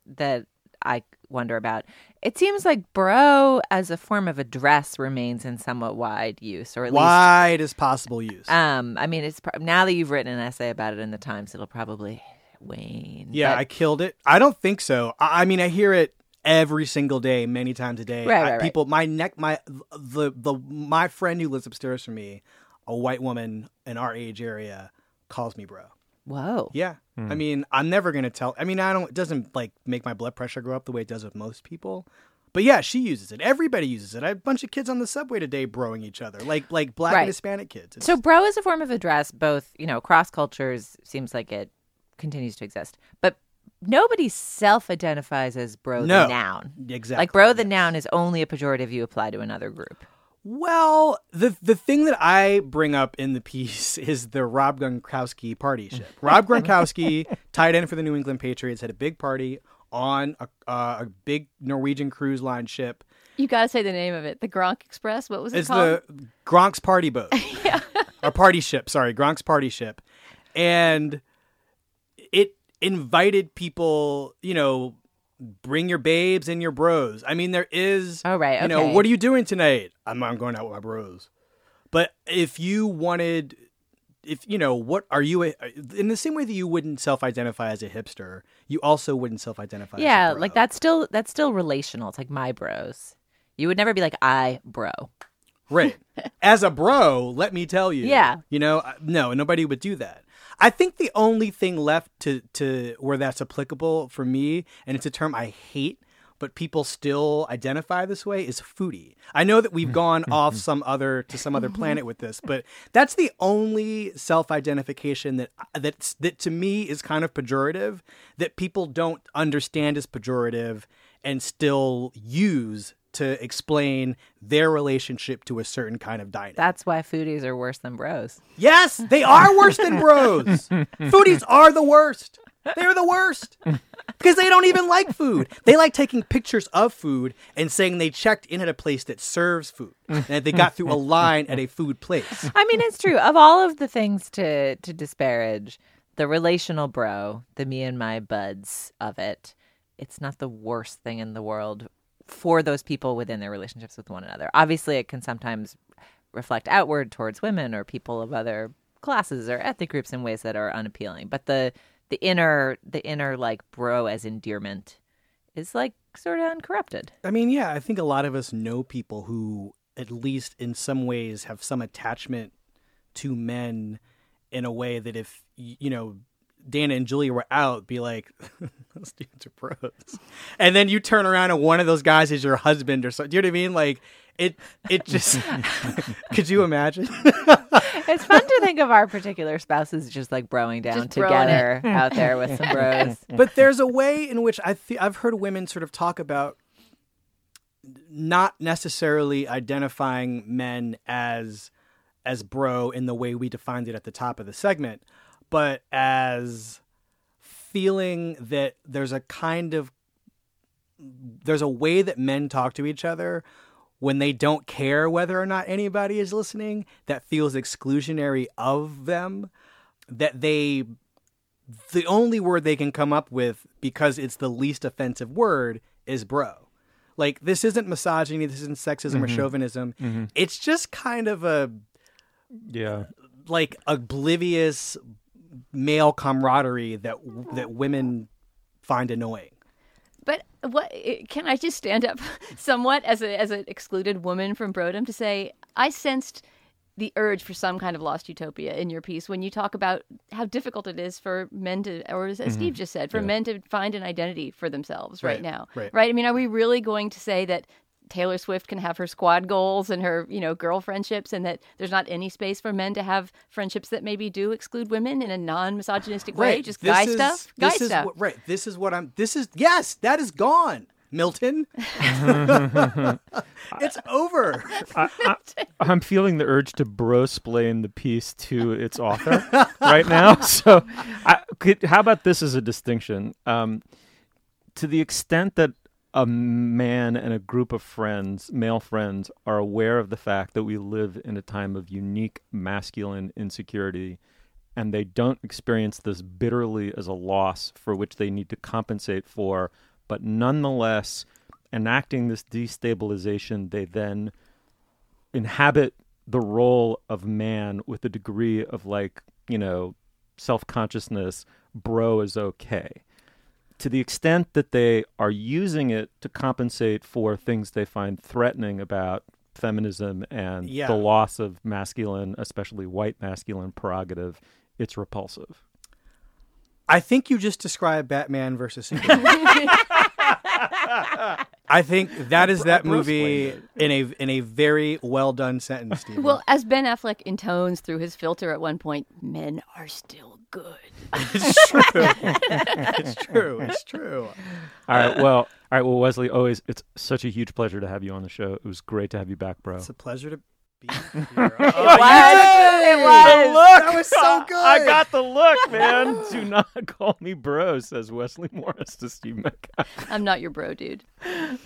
I wonder about. It seems like bro as a form of address remains in somewhat wide use, or at least wide as possible use. I mean, it's now that you've written an essay about it in the Times, it'll probably wane. Yeah, I killed it. I don't think so. I mean, I hear it every single day, many times a day. Right. People, my friend who lives upstairs from me, a white woman in our age area, calls me bro. Whoa. Yeah. I mean, I'm never going to tell. I mean, it doesn't like make my blood pressure go up the way it does with most people. But yeah, she uses it. Everybody uses it. I have a bunch of kids on the subway today broing each other, like black and Hispanic kids. So bro is a form of address, both, you know, across cultures, seems like it continues to exist. But nobody self-identifies as bro the noun. Exactly. Like bro the noun is only a pejorative you apply to another group. Well, the thing that I bring up in the piece is the Rob Gronkowski party ship. Rob Gronkowski, tight end for the New England Patriots, had a big party on a big Norwegian cruise line ship. You got to say the name of it. The Gronk Express? What was it called? It's the Gronk's party boat. Yeah. Or party ship. Sorry, Gronk's party ship. And it invited people, you know, bring your babes and your bros. I mean, there is, you know, what are you doing tonight? I'm going out with my bros. But if you wanted, what are you, in the same way that you wouldn't self-identify as a hipster, you also wouldn't self-identify as a bro. Yeah, like that's still relational. It's like my bros. You would never be like, I bro. Right. As a bro, let me tell you. Yeah. You know, no, nobody would do that. I think the only thing left to where that's applicable for me, and it's a term I hate, but people still identify this way, is foodie. I know that we've gone off to some other planet with this, but that's the only self-identification that to me is kind of pejorative, that people don't understand as pejorative and still use to explain their relationship to a certain kind of diet. That's why foodies are worse than bros. Yes, they are worse than bros. Foodies are the worst. They're the worst because they don't even like food. They like taking pictures of food and saying they checked in at a place that serves food and that they got through a line at a food place. I mean, it's true. Of all of the things to disparage, the relational bro, the me and my buds of it, it's not the worst thing in the world for those people within their relationships with one another. Obviously, it can sometimes reflect outward towards women or people of other classes or ethnic groups in ways that are unappealing. But the inner like bro as endearment is like sort of uncorrupted. I mean, yeah, I think a lot of us know people who at least in some ways have some attachment to men in a way that if, you know, Dana and Julia were out, be like, those dudes are pros. And then you turn around and one of those guys is your husband or something. Do you know what I mean? Like, it just, could you imagine? It's fun to think of our particular spouses just like broing down together out there with some bros. But there's a way in which I've heard women sort of talk about not necessarily identifying men as bro in the way we defined it at the top of the segment, but as feeling that there's a way that men talk to each other when they don't care whether or not anybody is listening, that feels exclusionary of them, that they, the only word they can come up with because it's the least offensive word is bro. Like, this isn't misogyny, this isn't sexism or chauvinism. It's just kind of a, like, oblivious male camaraderie that women find annoying. But what can I just stand up somewhat as an excluded woman from Brodom to say, I sensed the urge for some kind of lost utopia in your piece when you talk about how difficult it is for men to, or as Steve just said, for men to find an identity for themselves right now. Right? I mean, are we really going to say that Taylor Swift can have her squad goals and her, you know, girl friendships, and that there's not any space for men to have friendships that maybe do exclude women in a non-misogynistic way, just this guy stuff. What, this is what I'm, yes, that is gone, Milton. It's over. I'm feeling the urge to brosplain the piece to its author right now. So how about this as a distinction? To the extent that a man and a group of friends, male friends, are aware of the fact that we live in a time of unique masculine insecurity, and they don't experience this bitterly as a loss for which they need to compensate for, but nonetheless, enacting this destabilization, they then inhabit the role of man with a degree of, like, you know, self-consciousness, bro is okay. To the extent that they are using it to compensate for things they find threatening about feminism and the loss of masculine, especially white masculine prerogative, it's repulsive. I think you just described Batman versus Superman. I think that is that movie in a very well done sentence, Stephen. Well, as Ben Affleck intones through his filter at one point, men are still good. It's true. It's true. All right, well, Wesley, always, it's such a huge pleasure to have you on the show. It was great to have you back, bro. It's a pleasure to be here. Oh, it was. Look, that was so good. I got the look, man. Do not call me bro, says Wesley Morris to Steve Metcalf. I'm not your bro, dude.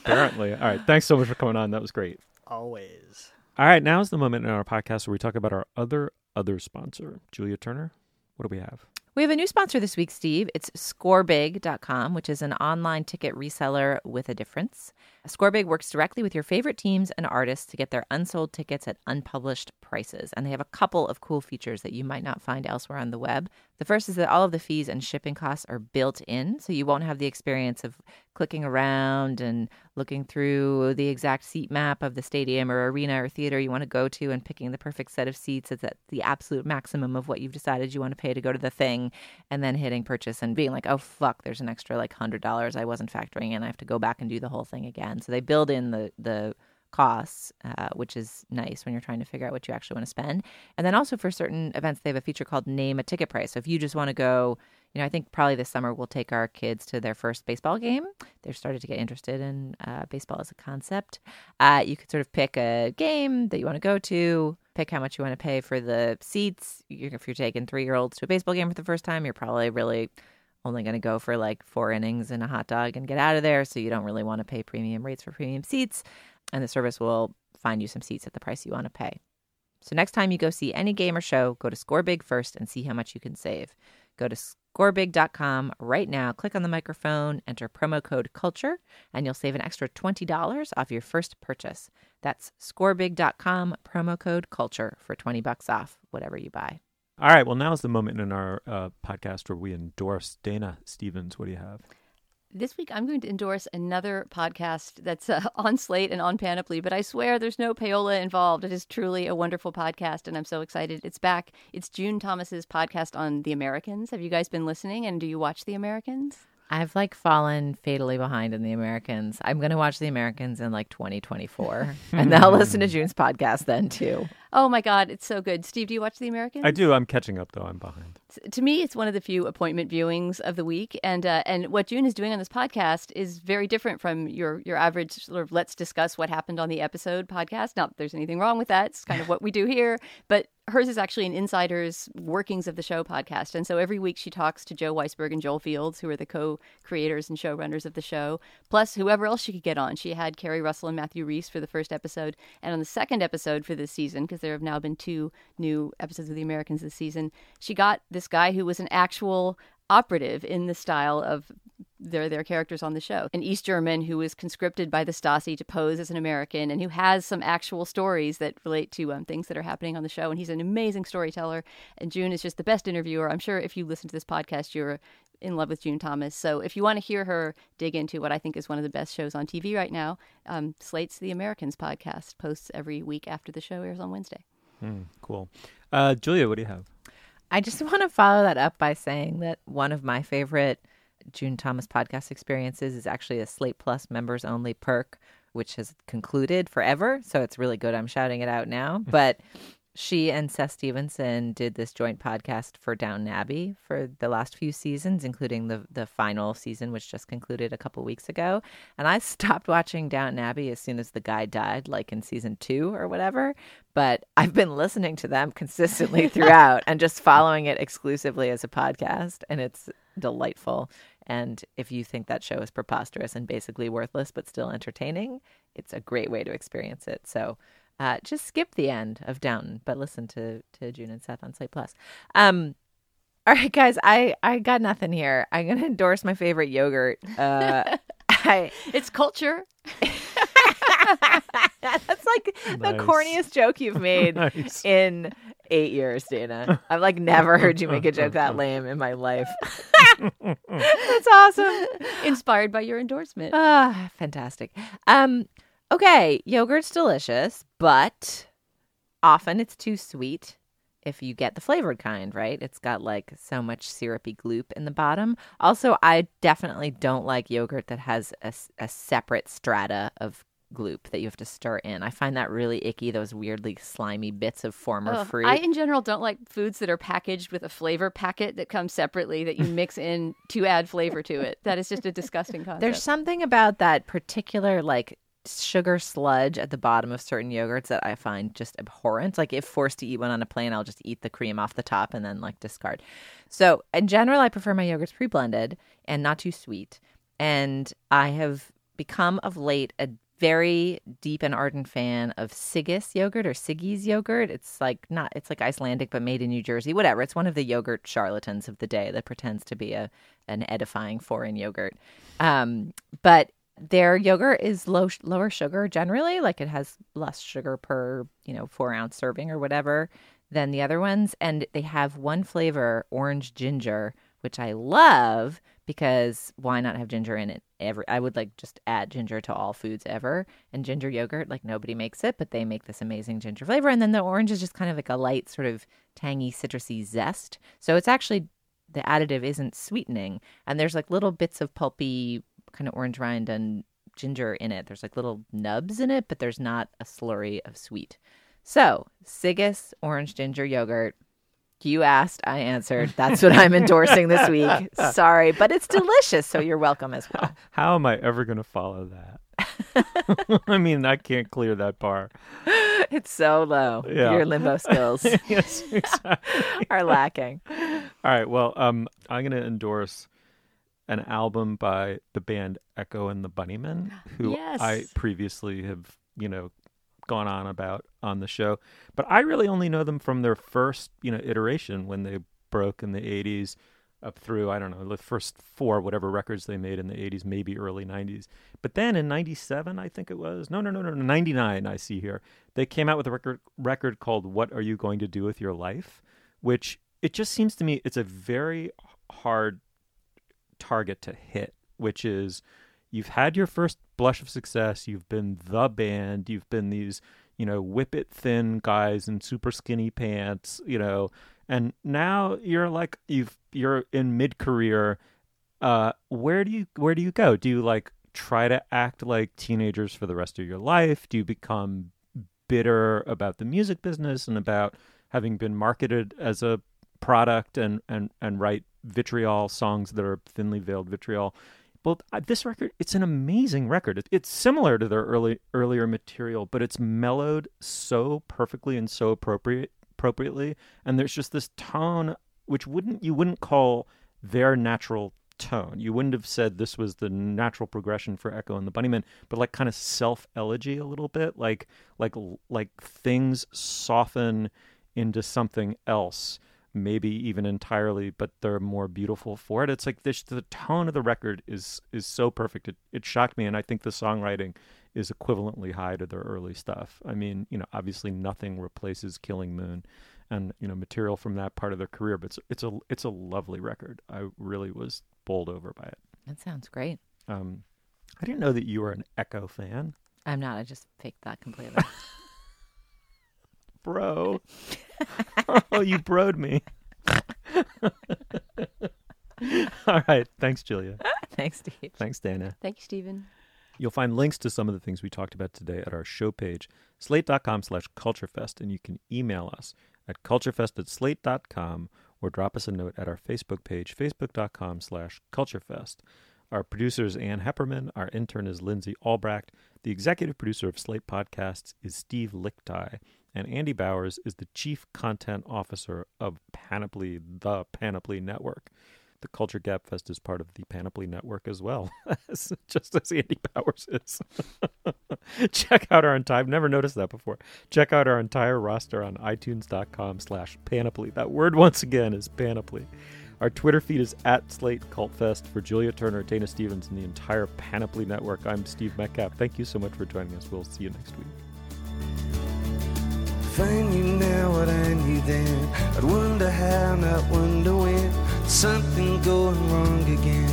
Apparently. All right, thanks so much for coming on. That was great. Always. All right, now's the moment in our podcast where we talk about our other sponsor, Julia Turner. What do we have? We have a new sponsor this week, Steve. It's ScoreBig.com, which is an online ticket reseller with a difference. ScoreBig works directly with your favorite teams and artists to get their unsold tickets at unpublished prices. And they have a couple of cool features that you might not find elsewhere on the web. The first is that all of the fees and shipping costs are built in, so you won't have the experience of clicking around and looking through the exact seat map of the stadium or arena or theater you want to go to and picking the perfect set of seats at the absolute maximum of what you've decided you want to pay to go to the thing, and then hitting purchase and being like, oh, fuck, there's an extra like $100 I wasn't factoring in. I have to go back and do the whole thing again. So they build in the costs, which is nice when you're trying to figure out what you actually want to spend. And then also for certain events, they have a feature called Name a Ticket Price. So if you just want to go, you know, I think probably this summer we'll take our kids to their first baseball game. They've started to get interested in baseball as a concept. You could sort of pick a game that you want to go to, pick how much you want to pay for the seats. If you're taking 3-year-olds to a baseball game for the first time, you're probably really only going to go for like 4 innings and a hot dog and get out of there. So you don't really want to pay premium rates for premium seats. And the service will find you some seats at the price you want to pay. So next time you go see any game or show, go to ScoreBig first and see how much you can save. Go to ScoreBig.com right now, click on the microphone, enter promo code CULTURE, and you'll save an extra $20 off your first purchase. That's ScoreBig.com, promo code CULTURE for $20 off whatever you buy. All right, well, now is the moment in our podcast where we endorse Dana Stevens. What do you have? This week, I'm going to endorse another podcast that's on Slate and on Panoply, but I swear there's no payola involved. It is truly a wonderful podcast, and I'm so excited. It's back. It's June Thomas's podcast on The Americans. Have you guys been listening, and do you watch The Americans? I've, like, fallen fatally behind in The Americans. I'm going to watch The Americans in, like, 2024, and I'll listen to June's podcast then, too. Oh, my God. It's so good. Steve, do you watch The Americans? I do. I'm catching up, though. I'm behind. to me, it's one of the few appointment viewings of the week. And what June is doing on this podcast is very different from your average sort of let's discuss what happened on the episode podcast. Not that there's anything wrong with that. It's kind of what we do here. But hers is actually an insider's workings of the show podcast. And so every week she talks to Joe Weisberg and Joel Fields, who are the co-creators and showrunners of the show, plus whoever else she could get on. She had Carrie Russell and Matthew Reese for the first episode. And on the second episode for this season, because there have now been 2 new episodes of The Americans this season, she got this guy who was an actual operative in the style of their characters on the show. An East German who was conscripted by the Stasi to pose as an American and who has some actual stories that relate to things that are happening on the show. And he's an amazing storyteller. And June is just the best interviewer. I'm sure if you listen to this podcast, you're in love with June Thomas. So if you want to hear her dig into what I think is one of the best shows on TV right now, Slate's The Americans podcast posts every week after the show airs on Wednesday. Cool. Julia, what do you have? I just want to follow that up by saying that one of my favorite June Thomas podcast experiences is actually a Slate Plus members only perk, which has concluded forever. So it's really good. I'm shouting it out now. But she and Seth Stevenson did this joint podcast for Downton Abbey for the last few seasons, including the final season, which just concluded a couple weeks ago. And I stopped watching Downton Abbey as soon as the guy died, like in season 2 or whatever. But I've been listening to them consistently throughout and just following it exclusively as a podcast. And it's delightful. And if you think that show is preposterous and basically worthless, but still entertaining, it's a great way to experience it. So just skip the end of Downton, but listen to June and Seth on Slate Plus. All right, guys, I got nothing here. I'm going to endorse my favorite yogurt. It's culture. That's like the corniest joke you've made in 8 years, Dana. I've like never heard you make a joke that lame in my life. That's awesome. Inspired by your endorsement. Fantastic. Okay, yogurt's delicious, but often it's too sweet if you get the flavored kind, right? It's got like so much syrupy gloop in the bottom. Also, I definitely don't like yogurt that has a separate strata of gloop that you have to stir in. I find that really icky, those weirdly slimy bits of former fruit. I, in general, don't like foods that are packaged with a flavor packet that comes separately that you mix in to add flavor to it. That is just a disgusting concept. There's something about that particular, like, sugar sludge at the bottom of certain yogurts that I find just abhorrent. Like, if forced to eat one on a plane, I'll just eat the cream off the top and then, like, discard. So, in general, I prefer my yogurts pre-blended and not too sweet. And I have become, of late, a very deep and ardent fan of Sigis yogurt or Siggy's yogurt. It's like Icelandic, but made in New Jersey, whatever. It's one of the yogurt charlatans of the day that pretends to be an edifying foreign yogurt. But their yogurt is lower sugar generally. Like, it has less sugar per, 4-ounce serving or whatever than the other ones. And they have one flavor, orange ginger, which I love because why not have ginger in it? I would like just add ginger to all foods ever. And ginger yogurt, like, nobody makes it, but they make this amazing ginger flavor. And then the orange is just kind of like a light sort of tangy citrusy zest. So it's actually, the additive isn't sweetening. And there's like little bits of pulpy kind of orange rind and ginger in it. There's like little nubs in it, but there's not a slurry of sweet. So Sigis orange ginger yogurt. You asked, I answered. That's what I'm endorsing this week. Sorry, but it's delicious, so you're welcome as well. How am I ever going to follow that? I mean, I can't clear that bar. It's so low. Yeah. Your limbo skills yes, exactly. are lacking. All right, well, I'm going to endorse an album by the band Echo and the Bunnymen, who yes. I previously have, gone on about on the show, but I really only know them from their first iteration when they broke in the 80s up through, I don't know, the first 4 whatever records they made in the 80s, maybe early 90s. But then in 97, I think it was, 99, I see here, they came out with a record called What Are You Going to Do With Your Life, which it just seems to me it's a very hard target to hit, which is you've had your first blush of success. You've been the band. You've been these, whip it thin guys in super skinny pants, and now you're like, you're in mid career. Where do you go? Do you like try to act like teenagers for the rest of your life? Do you become bitter about the music business and about having been marketed as a product and write vitriol songs that are thinly veiled vitriol. But this record, it's an amazing record. It's similar to their earlier material, but it's mellowed so perfectly and so appropriately. And there's just this tone which you wouldn't call their natural tone. You wouldn't have said this was the natural progression for Echo and the Bunnymen, but like kind of self-elegy a little bit, like things soften into something else, maybe even entirely, but they're more beautiful for it. It's like this, the tone of the record is so perfect. It shocked me, and I think the songwriting is equivalently high to their early stuff. I mean, obviously nothing replaces Killing Moon and, material from that part of their career, but it's a lovely record. I really was bowled over by it. That sounds great. I didn't know that you were an Echo fan. I'm not. I just faked that completely. Bro. Oh, you broed me. All right. Thanks, Julia. Thanks, Steve. Thanks, Dana. Thank you, Stephen. You'll find links to some of the things we talked about today at our show page, slate.com/culturefest, and you can email us at culturefest@slate.com or drop us a note at our Facebook page, facebook.com/culturefest. Our producer is Ann Hepperman. Our intern is Lindsay Albrecht. The executive producer of Slate Podcasts is Steve Lichtai. And Andy Bowers is the chief content officer of Panoply, the Panoply Network. The Culture Gabfest is part of the Panoply Network as well, just as Andy Bowers is. Check out our entire, I've never noticed that before. Check out our entire roster on iTunes.com/Panoply. That word once again is Panoply. Our Twitter feed is @SlateCultFest. For Julia Turner, Dana Stevens, and the entire Panoply Network, I'm Steve Metcalf. Thank you so much for joining us. We'll see you next week. If I knew now what I knew then, I'd wonder how, not wonder when. Something going wrong again.